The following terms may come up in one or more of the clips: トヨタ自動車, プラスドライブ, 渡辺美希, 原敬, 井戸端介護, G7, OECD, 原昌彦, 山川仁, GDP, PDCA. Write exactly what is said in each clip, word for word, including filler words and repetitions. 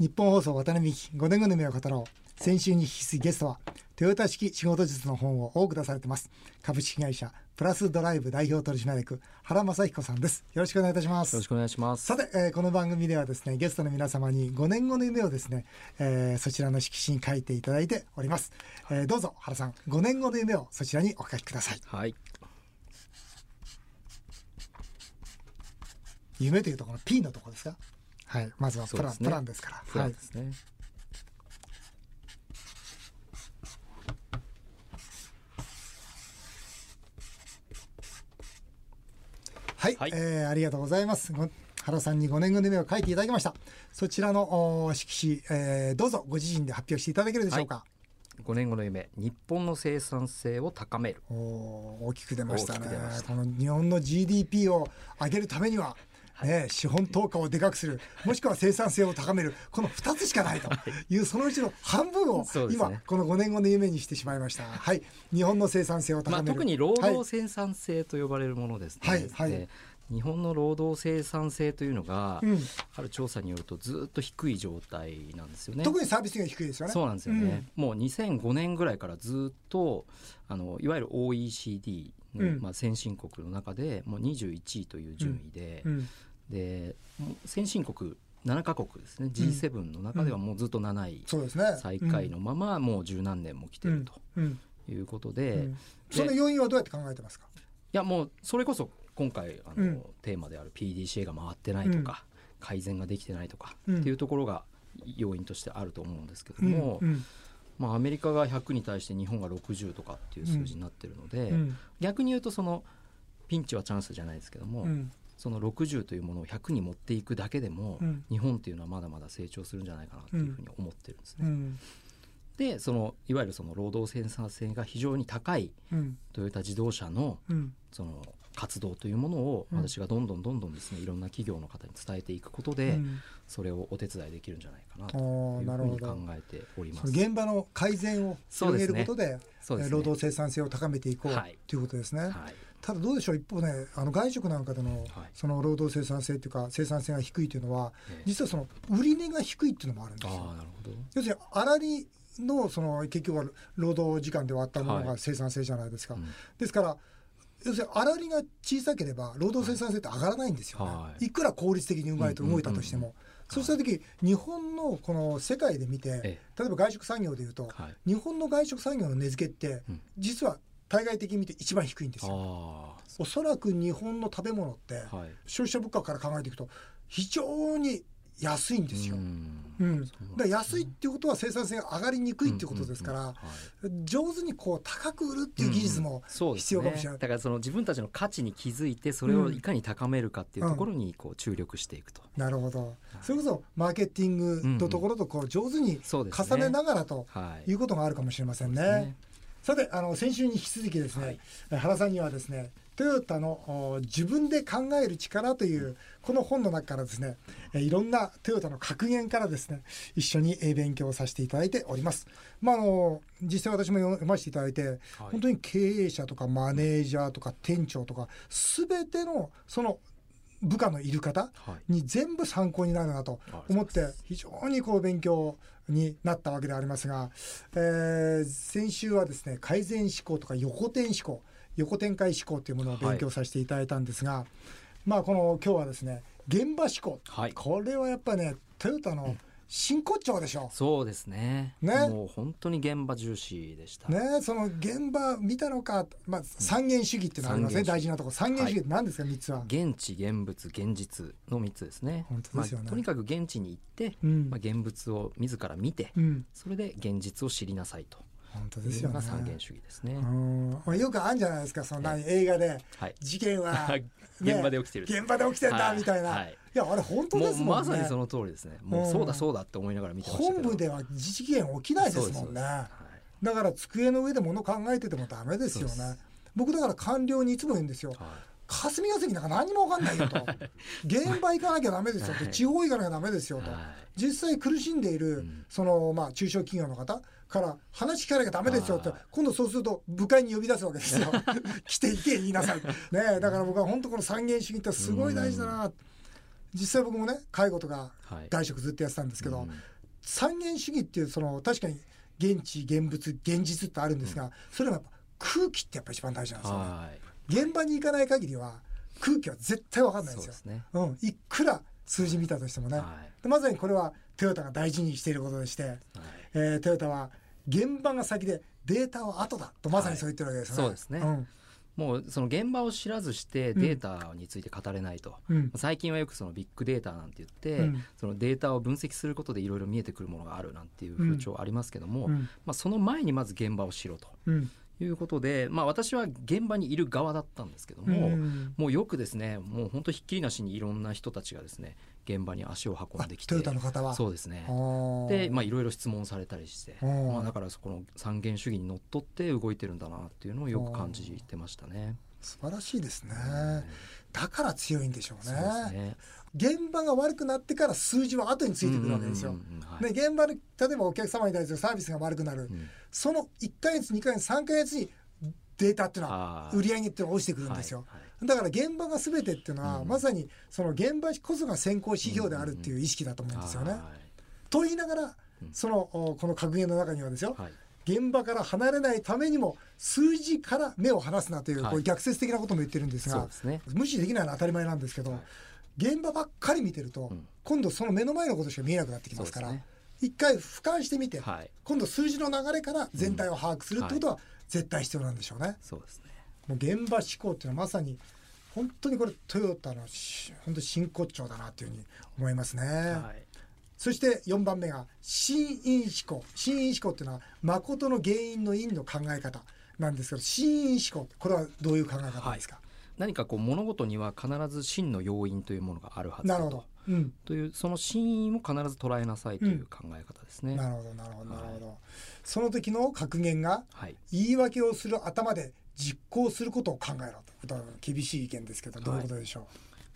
日本放送渡辺美希ごねんごの夢を語ろう。先週に引き続きゲストはトヨタ式仕事術の本を多く出されてます株式会社プラスドライブ代表取締役原昌彦さんです。よろしくお願いいたします。よろしくお願いします。さて、えー、この番組ではですねゲストの皆様にごねんごの夢をですね、えー、そちらの色紙に書いていただいております、えー、どうぞ原さんごねんごの夢をそちらにお書きください。はい。夢というところ P のところですか。はい、まずはプラン、ね、プランですから。プランですね。はい。はい、はい、えー、ありがとうございます。原さんにごねんごの夢を書いていただきました。そちらの色紙、えー、どうぞご自身で発表していただけるでしょうか。はい、ごねんごの夢、日本の生産性を高める。おー、大きく出ましたね。この日本の ジーディーピー を上げるためには。ね、資本投下をでかくする、もしくは生産性を高める、このふたつしかないという、はい、そのうちの半分を今、ね、このごねんごの夢にしてしまいました。はい、日本の生産性を高める、まあ、特に労働生産性と呼ばれるものですね。はいはいはい、日本の労働生産性というのが、うん、ある調査によるとずっと低い状態なんですよね。特にサービスが低いですよね。そうなんですよね、うん、もうにせんごねんぐらいからずっとあのいわゆる オーイーシーディーうんまあ、先進国の中でもうにじゅういちいという順位 で,、うん、で先進国ななかこくですね ジーセブン の中ではもうずっとなない、うん、最下位のままもう十何年も来てるということ で,、うんうんうん、でその要因はどうやって考えてますか。いやもうそれこそ今回あの、うん、テーマである ピーディーシーエー が回ってないとか、うん、改善ができてないとか、うん、っていうところが要因としてあると思うんですけども、うんうんまあ、アメリカがひゃくに対して日本がろくじゅうとかっていう数字になってるので、うん、逆に言うとそのピンチはチャンスじゃないですけども、うん、そのろくじゅうというものをひゃくに持っていくだけでも、うん、日本っていうのはまだまだ成長するんじゃないかなっていうふうに思ってるんですね、うん、でそのいわゆるその労働生産性が非常に高いトヨタ自動車の、うん、その活動というものを私がどんどんどんどんですね、いろんな企業の方に伝えていくことで、うん、それをお手伝いできるんじゃないかなというふうに考えております。現場の改善を広げることで、そうですね、労働生産性を高めていこう、はい、ということですね、はい、ただどうでしょう一方ねあの外食なんかで の,、はい、その労働生産性というか生産性が低いというのは、えー、実はその売値が低いというのもあるんですよ。あ、なるほど。要するに粗利のその結局は労働時間で割ったものが生産性じゃないですか、はいうん、ですから要するに粗利が小さければ労働生産性って上がらないんですよね、はい、いくら効率的にうまいと動いたとしても、うんうんうん、そうした時日本のこの世界で見て、はい、例えば外食産業でいうと、はい、日本の外食産業の値付けって、うん、実は対外的に見て一番低いんですよ、ね、あおそらく日本の食べ物って、はい、消費者物価から考えていくと非常に安いんですよ、うんうん、だ安いっていうことは生産性が上がりにくいっていうことですから、うんうんうんはい、上手にこう高く売るっていう技術も必要かもしれない、うんうんね、だからその自分たちの価値に気づいてそれをいかに高めるかっていうところにこう注力していくと、うんうん、なるほど、はい、それこそマーケティングのところとこう上手に重ねながらということがあるかもしれませんね、はいね、さてあの先週に引き続きですね、はい、原さんにはですねトヨタの自分で考える力というこの本の中からですねいろんなトヨタの格言からですね一緒に勉強させていただいております、まあ、あの実際私も読ませていただいて、はい、本当に経営者とかマネージャーとか店長とか全てのその部下のいる方に全部参考になるなと思って非常にこう勉強になったわけでありますが、えー、先週はですね改善思考とか横転思考横展開思考というものを勉強させていただいたんですが、はいまあ、この今日はですね現場思考、はい、これはやっぱねトヨタの真骨頂でしょ、うん、そうです ね, ねもう本当に現場重視でした、ね、その現場見たのか、まあ、三原主義っていうのがありますね大事なところ三原主義って何ですか、はい、みっつは現地現物現実のみっつですね本当ですよね、まあ、とにかく現地に行って、うんまあ、現物を自ら見て、うん、それで現実を知りなさいと本当ですよね。三原主義ですね。うんよくあるんじゃないですかその何、えー、映画で、はい、事件は、ね、現場で起きてる現場で起きてんだみたいな、はい、いやあれ本当ですもんねもうまさにその通りですねもうそうだそうだって思いながら見てましたけど本部では事件起きないですもんね、はい、だから机の上で物考えててもダメですよね僕だから官僚にいつも言うんですよ、はい、霞が関なんか何も分かんないよと現場行かなきゃダメですよと、はい、地方行かなきゃダメですよと、はい、実際苦しんでいる、うん、そのまあ中小企業の方から話聞かなきゃダメですよって今度そうすると部会に呼び出すわけですよ来ていけ言いなさいねえだから僕は本当この三原主義ってすごい大事だな実際僕もね介護とか外食ずっとやってたんですけど、はい、うん、三元主義っていうその確かに現地現物現実ってあるんですが、うん、それはやっぱ空気ってやっぱ一番大事なんですよね。はい、現場に行かない限りは空気は絶対分かんないんですよ。そうですね、うん、いくら数字見たとしてもね、はい、でまさにこれはトヨタが大事にしていることでして、はい、えー、トヨタは現場が先でデータは後だとまさにそう言ってるわけですね。はい、そうですね、うん、もうその現場を知らずしてデータについて語れないと、うん、最近はよくそのビッグデータなんて言って、うん、そのデータを分析することでいろいろ見えてくるものがあるなんていう風潮ありますけども、うんうん、まあ、その前にまず現場を知ろうと、うん、いうことで、まあ、私は現場にいる側だったんですけども、うん、もうよくですね、もう本当ひっきりなしにいろんな人たちがですね現場に足を運んできて、トヨタの方はそうですね、で、まあ、いろいろ質問されたりして、まあ、だからそこの三原主義にのっとって動いてるんだなっていうのをよく感じてましたね。素晴らしいですね、うん、だから強いんでしょうね。そうですね、現場が悪くなってから数字は後についてくるわけですよ、うんうんうん、はい、で現場で例えばお客様に対するサービスが悪くなる、うん、そのいっかげつにかげつさんかげつにデータっていうのは売り上げっていうのが落ちてくるんですよ。はいはい、だから現場が全てっていうのは、うん、まさにその現場こそが先行指標であるっていう意識だと思うんですよね。うんうん、と言いながらそのこの格言の中にはですよ、はい、現場から離れないためにも数字から目を離すなという、はい、こう逆説的なことも言ってるんですが、そうですね、無視できないのは当たり前なんですけど、はい、現場ばっかり見てると、うん、今度その目の前のことしか見えなくなってきますから、一回俯瞰してみて、はい、今度数字の流れから全体を把握するってことは絶対必要なんでしょうね。そうですね、もう現場思考っていうのはまさに本当にこれトヨタの本当真骨頂だなというふうに思いますね。はい、そしてよんばんめが真因思考。真因思考っていうのは誠の原因の因の考え方なんですけど、真因思考これはどういう考え方ですか？はい、何かこう物事には必ず真の要因というものがあるはずだと。なるほど、うん、というその真因を必ず捉えなさいという考え方ですね。うん、なるほどなるほどなるほど、はい、その時の格言が、はい、言い訳をする頭で実行することを考えろと。厳しい意見ですけどどういうことでしょう？はい、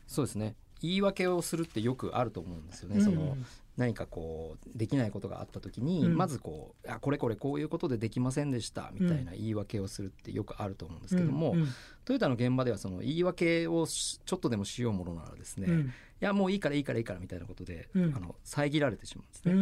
そうですね、言い訳をするってよくあると思うんですよね。うん、その何かこうできないことがあった時に、うん、まずこうあこれこれこういうことでできませんでしたみたいな言い訳をするってよくあると思うんですけども、うんうん、トヨタの現場ではその言い訳をちょっとでもしようものならですね、うん、いやもういいからいいからいいからみたいなことで、うん、あの遮られてしまうんですね。う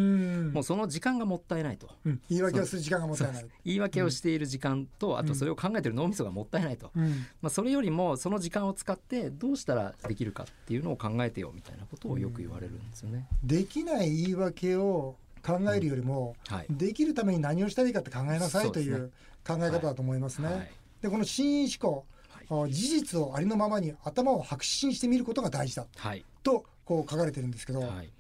ん、もうその時間がもったいないと、うん、言い訳をする時間がもったいない、言い訳をしている時間と、うん、あとそれを考えている脳みそがもったいないと、うん、まあ、それよりもその時間を使ってどうしたらできるかっていうのを考えてよみたいなことをよく言われるんですよね。うん、できない言い訳を考えるよりも、うん、はい、できるために何をしたらいいかって考えなさいという考え方だと思いますね。はいはい、でこの真因思考、はい、事実をありのままに頭を白紙にしてみることが大事だ、はい、とこう書かれてるんですけど、はい、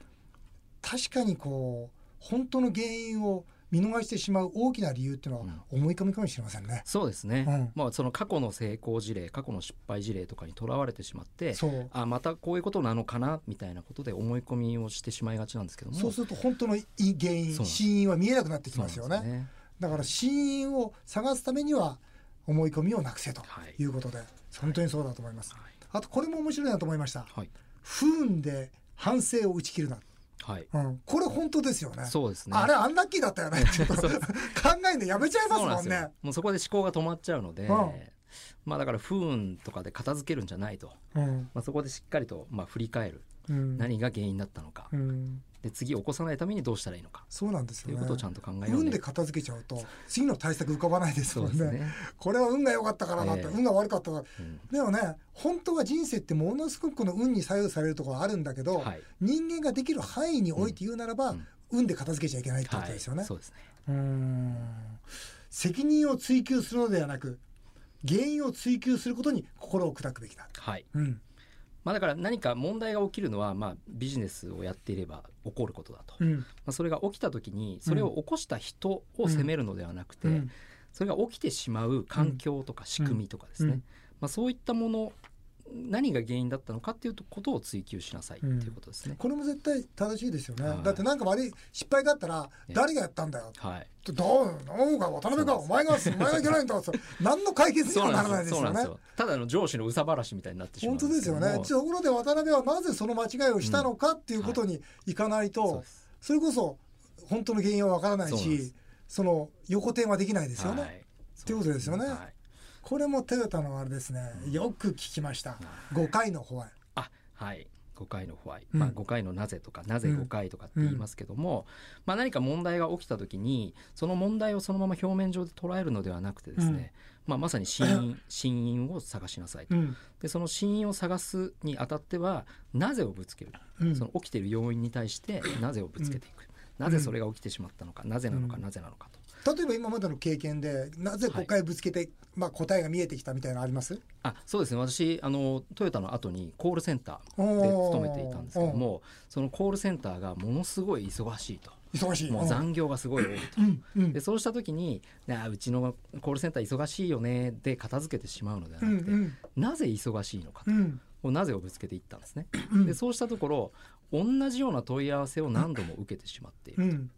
確かにこう本当の原因を見逃してしまう大きな理由っていうのは思い込みかもしれませんね。うん、そうですね、うん、まあ、その過去の成功事例過去の失敗事例とかにとらわれてしまって、あまたこういうことなのかなみたいなことで思い込みをしてしまいがちなんですけども、そうすると本当の原因真因は見えなくなってきますよ ね, すねだから真因を探すためには思い込みをなくせということで、はい、本当にそうだと思います。はい、あとこれも面白いなと思いました。はい、不運で反省を打ち切るな。はい、うん、これ本当ですよね。そうですね、あれアンラッキーだったよねちょっと考えるのやめちゃいますもんね。もうそこで思考が止まっちゃうので、うん、まあ、だから不運とかで片付けるんじゃないと、うん、まあ、そこでしっかりとまあ振り返る、うん、何が原因だったのか、うん、で次起こさないためにどうしたらいいのか、そうなんですよね、ということをちゃんと考えようね。運で片付けちゃうと次の対策浮かばないですもん ね, そうですね、これは運が良かったからなって、えー、運が悪かったから、うん、でもね本当は人生ってものすごくこの運に左右されるところあるんだけど、はい、人間ができる範囲において言うならば、うん、運で片付けちゃいけないってことですよね。はい、そうですね、うーん、責任を追求するのではなく原因を追求することに心を砕くべきだ。はい、うん、まあ、だから何か問題が起きるのはまあビジネスをやっていれば起こることだと、うん、まあ、それが起きた時にそれを起こした人を責めるのではなくて、うん、それが起きてしまう環境とか仕組みとかですね、うんうん、まあ、そういったもの何が原因だったのかっていうことを追求しなさいっていうことですね。うん、これも絶対正しいですよね。はい、だってなんか悪い失敗があったら誰がやったんだよ、はい、どうなんか渡辺かお前がお前がいけないんだって何の解決にもならないですよね。よよただの上司の憂さ晴らしみたいになってしまうんですけども、本当ですよね。ところで渡辺はなぜその間違いをしたのかっていうことにいかないと、うん、はい、そ, それこそ本当の原因はわからないし そ, その横転はできないですよね。はい、っていうことですよね。はい、これもトヨタのあれですね、よく聞きました。ごかいのホワイト、あ、はい、ごかいの why、うんまあ、ごかいのなぜとかなぜごかいとかって言いますけども、うんまあ、何か問題が起きた時にその問題をそのまま表面上で捉えるのではなくてですね、うんまあ、まさに真因、真因を探しなさいと、うん、でその真因を探すにあたってはなぜをぶつける、うん、その起きている要因に対してなぜをぶつけていく、うん、なぜそれが起きてしまったのか、うん、なぜなのかなぜなのかと。例えば今までの経験でなぜごかいぶつけて、はいまあ、答えが見えてきたみたいなのあります？あ、そうですね。私あのトヨタの後にコールセンターで勤めていたんですけども、そのコールセンターがものすごい忙しいと、忙しいもう残業がすごい多いと、うんうん、でそうした時にあうちのコールセンター忙しいよねで片付けてしまうのではなくて、うんうん、なぜ忙しいのかと、うん、こうなぜをぶつけていったんですね、うん、でそうしたところ同じような問い合わせを何度も受けてしまっていると、うん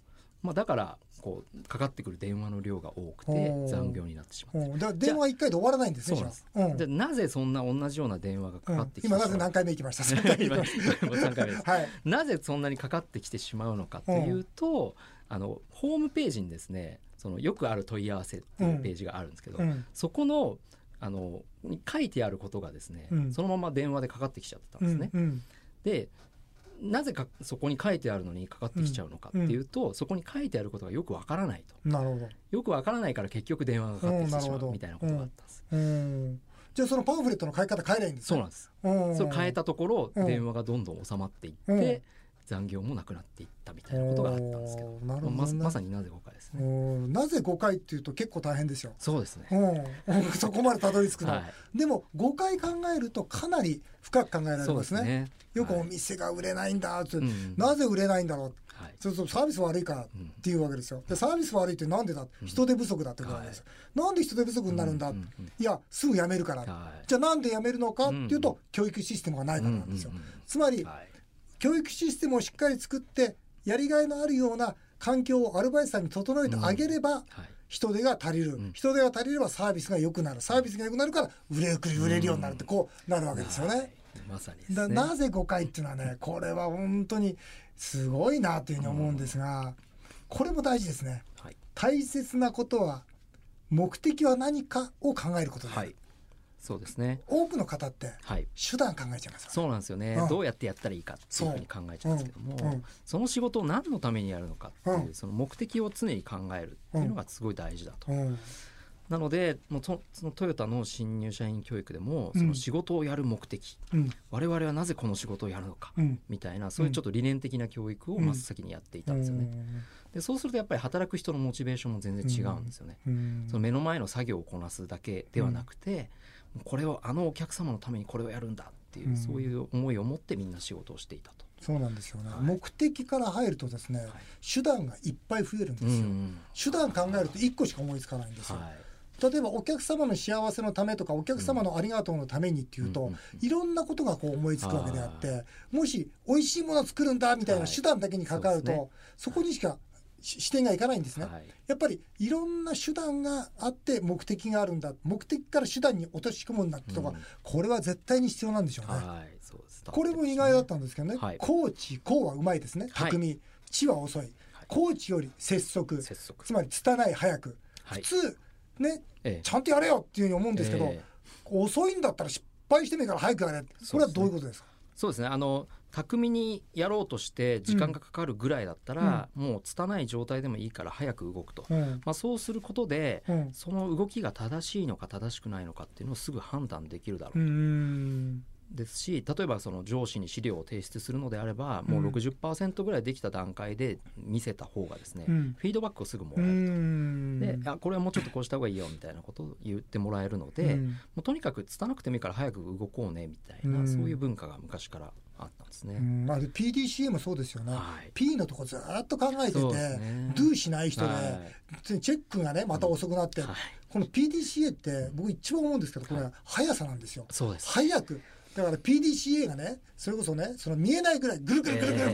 まあ、だからこうかかってくる電話の量が多くて残業になってしまって、だ電話いっかいで終わらないんですね。そうなんです、うん、じゃあなぜそんな同じような電話がかかってきて、うん、今なぜ何回目行きましたさんかいめです、はい、なぜそんなにかかってきてしまうのかというと、うん、あのホームページにですねそのよくある問い合わせというページがあるんですけど、うんうん、そこのあの書いてあることがですね、うん、そのまま電話でかかってきちゃってたんですね、うんうん、でなぜかそこに書いてあるのにかかってきちゃうのかっていうと、うんうん、そこに書いてあることがよくわからないと。なるほど。よくわからないから結局電話がかかってきてしまうみたいなことがあったんです、うんうん、じゃあそのパンフレットの書き方変えないんですか？そうなんです、うんうん、それ変えたところ、うん、電話がどんどん収まっていって、うん、残業もなくなっていったみたいなことがあったんですけど、うん、なるほど、ねまあ、まさになぜごかいですね、うん、なぜごかいっていうと結構大変ですよ。そうですね、うん、そこまでたどり着くの、はい、でもごかい考えるとかなり深く考えられますね。そうですね。よくお店が売れないんだって、はい、なぜ売れないんだろう、はい、そうするとサービス悪いからっていうわけですよ。でサービス悪いってなんでだ、うん、人手不足だってことなんです、はい、なんで人手不足になるんだ、うんうんうん、いやすぐ辞めるから、はい、じゃあなんで辞めるのかっていうと、うんうん、教育システムがないからなんですよ、うんうんうん、つまり、はい、教育システムをしっかり作ってやりがいのあるような環境をアルバイトさんに整えてあげれば、うんはい、人手が足りる、うん、人手が足りればサービスが良くなる、サービスが良くなるから売れ売れるようになるってこうなるわけですよね、はいまさにですね、だなぜごかいっていうのはねこれは本当にすごいなというふうに思うんですが、うん、これも大事ですね、はい、大切なことは目的は何かを考えることで、はい、そうですね。多くの方って手段考えちゃいます、ねはい、そうなんですよね、うん、どうやってやったらいいかっていうふうに考えちゃうんですけども、 そ,、うんうん、その仕事を何のためにやるのかっていう、うん、その目的を常に考えるっていうのがすごい大事だと、うんうんなのでもうそのトヨタの新入社員教育でもその仕事をやる目的、うん、我々はなぜこの仕事をやるのか、うん、みたいなそういうちょっと理念的な教育を真っ先にやっていたんですよね、うん、でそうするとやっぱり働く人のモチベーションも全然違うんですよね、うん、その目の前の作業をこなすだけではなくて、うん、これをあのお客様のためにこれをやるんだっていう、うん、そういう思いを持ってみんな仕事をしていたと。そうなんですよね、はい、目的から入るとですね、はい、手段がいっぱい増えるんですよ、うん、手段考えるといっこしか思いつかないんですよ、はい、例えばお客様の幸せのためとかお客様のありがとうのためにっていうと、うん、いろんなことがこう思いつくわけであって、もし美味しいものを作るんだみたいな手段だけにかかると、はい、そこにしか視点がいかないんですね、はい、やっぱりいろんな手段があって目的があるんだ、目的から手段に落とし込むんだってとか、うん、これは絶対に必要なんでしょうね、はい、そうです。これも意外だったんですけどね、はい、高知高はうまいですね、巧み、はい、知は遅い、高知より拙速、拙速つまり拙い早く、はい、普通ねええ、ちゃんとやれよっていうふうに思うんですけど、ええ、遅いんだったら失敗してもいいから早くやれ、これはどういうことですか？そうですね、あの巧みにやろうとして時間がかかるぐらいだったら、うん、もう拙い状態でもいいから早く動くと、うんまあ、そうすることで、うん、その動きが正しいのか正しくないのかっていうのをすぐ判断できるだろうと。うーんですし、例えばその上司に資料を提出するのであればもう ろくじゅっパーセント ぐらいできた段階で見せた方がですね、うん、フィードバックをすぐもらえると、うんであこれはもうちょっとこうした方がいいよみたいなことを言ってもらえるので、うん、もうとにかく拙くてもいいから早く動こうねみたいな、うん、そういう文化が昔からあったんですね、うんまあ、ピーディーシーエー もそうですよね、はい、P のとこずっと考えてて、ね、Do しない人で、はい、チェックがねまた遅くなって、うんはい、この ピーディーシーエー って僕一番思うんですけどこれは速さなんですよ、はい、そうです早くだから ピーディーシーエー がねそれこそねその見えないぐらいぐるぐるぐるぐる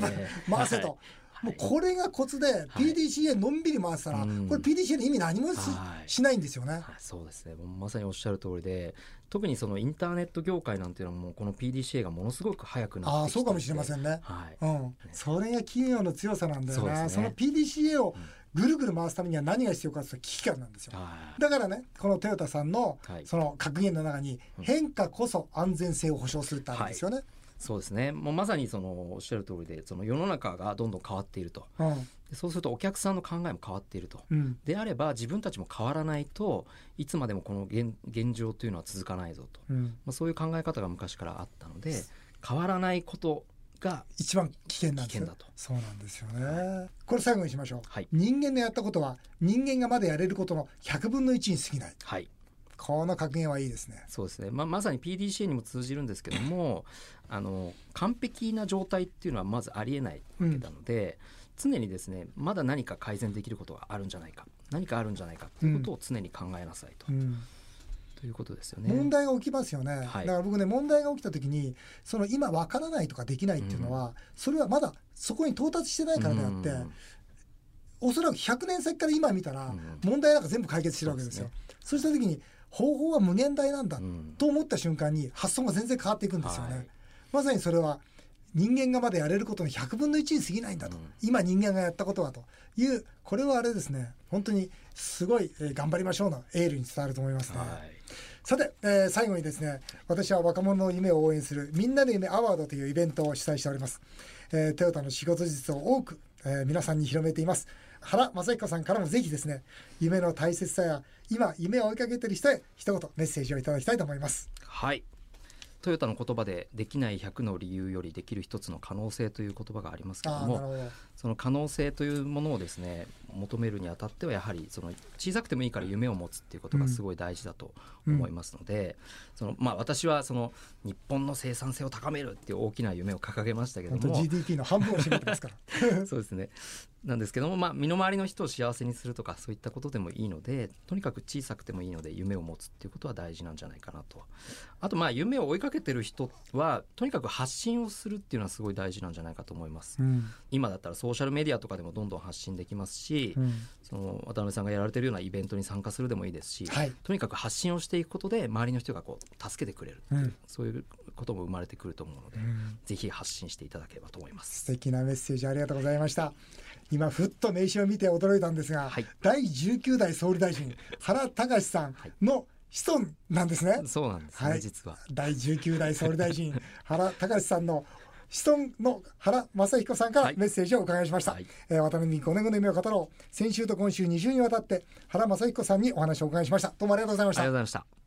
回せと、えーはい、もうこれがコツで、はい、ピーディーシーエー のんびり回したら、はい、これ ピーディーシーエー の意味何も し,、はい、しないんですよね、はい、そうですね。まさにおっしゃる通りで特にそのインターネット業界なんていうのはもうこの ピーディーシーエー がものすごく早くなってきてああそうかもしれませんね、はいうん、それが企業の強さなんだよな、ね、その ピーディーシーエー を、うんぐるぐる回すためには何が必要かというと危機感なんですよ。だからねこのトヨタさんのその格言の中に変化こそ安全性を保証するってあるんですよね、はいうんそうですね、もうまさにそのおっしゃる通りで、その世の中がどんどん変わっていると、うん、でそうするとお客さんの考えも変わっていると、うん、であれば自分たちも変わらないといつまでもこの 現, 現状というのは続かないぞと、うんまあ、そういう考え方が昔からあったので、変わらないことが一番危険なんですよ。危険だと。そうなんですよね。これ最後にしましょう、はい、人間のやったことは人間がまだやれることのひゃくぶんのいちに過ぎない。はい、この格言はいいですね。そうですね、まあ、まさに ピーディーシーエー にも通じるんですけどもあの完璧な状態っていうのはまずありえないわけなので、うん、常にですねまだ何か改善できることがあるんじゃないか何かあるんじゃないかということを常に考えなさいと、うんうんということですよね。問題が起きますよね、はい、だから僕ね、問題が起きた時にその今わからないとかできないっていうのは、うん、それはまだそこに到達してないからであって、うん、おそらくひゃくねんさきから今見たら、うん、問題なんか全部解決してるわけですよ。 そうですね、そうした時に方法は無限大なんだと思った瞬間に発想が全然変わっていくんですよね、はい、まさにそれは人間がまだやれることのひゃくぶんのいちに過ぎないんだと、うん、今人間がやったことはという、これはあれですね、本当にすごい、えー、頑張りましょうのエールに伝わると思いますね。はい、さて、えー、最後にですね、私は若者の夢を応援するみんなの夢アワードというイベントを主催しております、えー、トヨタの仕事術を多く、えー、皆さんに広めています。原昌彦さんからもぜひですね、夢の大切さや今夢を追いかけている人へ一言メッセージをいただきたいと思います。はい、トヨタの言葉でできないひゃくの理由よりできる一つの可能性という言葉がありますけども、その可能性というものをですね求めるにあたってはやはりその小さくてもいいから夢を持つっていうことがすごい大事だと思いますので、そのまあ私はその日本の生産性を高めるっていう大きな夢を掲げましたけども、 ジーディーピー の半分を占めてますからそうですね、なんですけども、まあ、身の回りの人を幸せにするとかそういったことでもいいので、とにかく小さくてもいいので夢を持つっていうことは大事なんじゃないかなと。あとまあ夢を追いかけてる人はとにかく発信をするっていうのはすごい大事なんじゃないかと思います、うん、今だったらソーシャルメディアとかでもどんどん発信できますし、うん、その渡辺さんがやられてるようなイベントに参加するでもいいですし、はい、とにかく発信をしていくことで周りの人がこう助けてくれるっていう、うん、そういうことも生まれてくると思うので、うん、ぜひ発信していただければと思います。素敵なメッセージありがとうございました。今ふっと名刺を見て驚いたんですが、はい、だいじゅうきゅうだい総理大臣原敬さんの子孫なんですね、はい、そうなんですね、はい、実はだいじゅうきゅうだい総理大臣原敬さんの子孫の原昌彦さんからメッセージをお伺いしました、はい、えー、渡辺美希ごねんごの夢を語ろう、先週と今週に週にわたって原昌彦さんにお話をお伺いしました。どうもありがとうございました。ありがとうございました。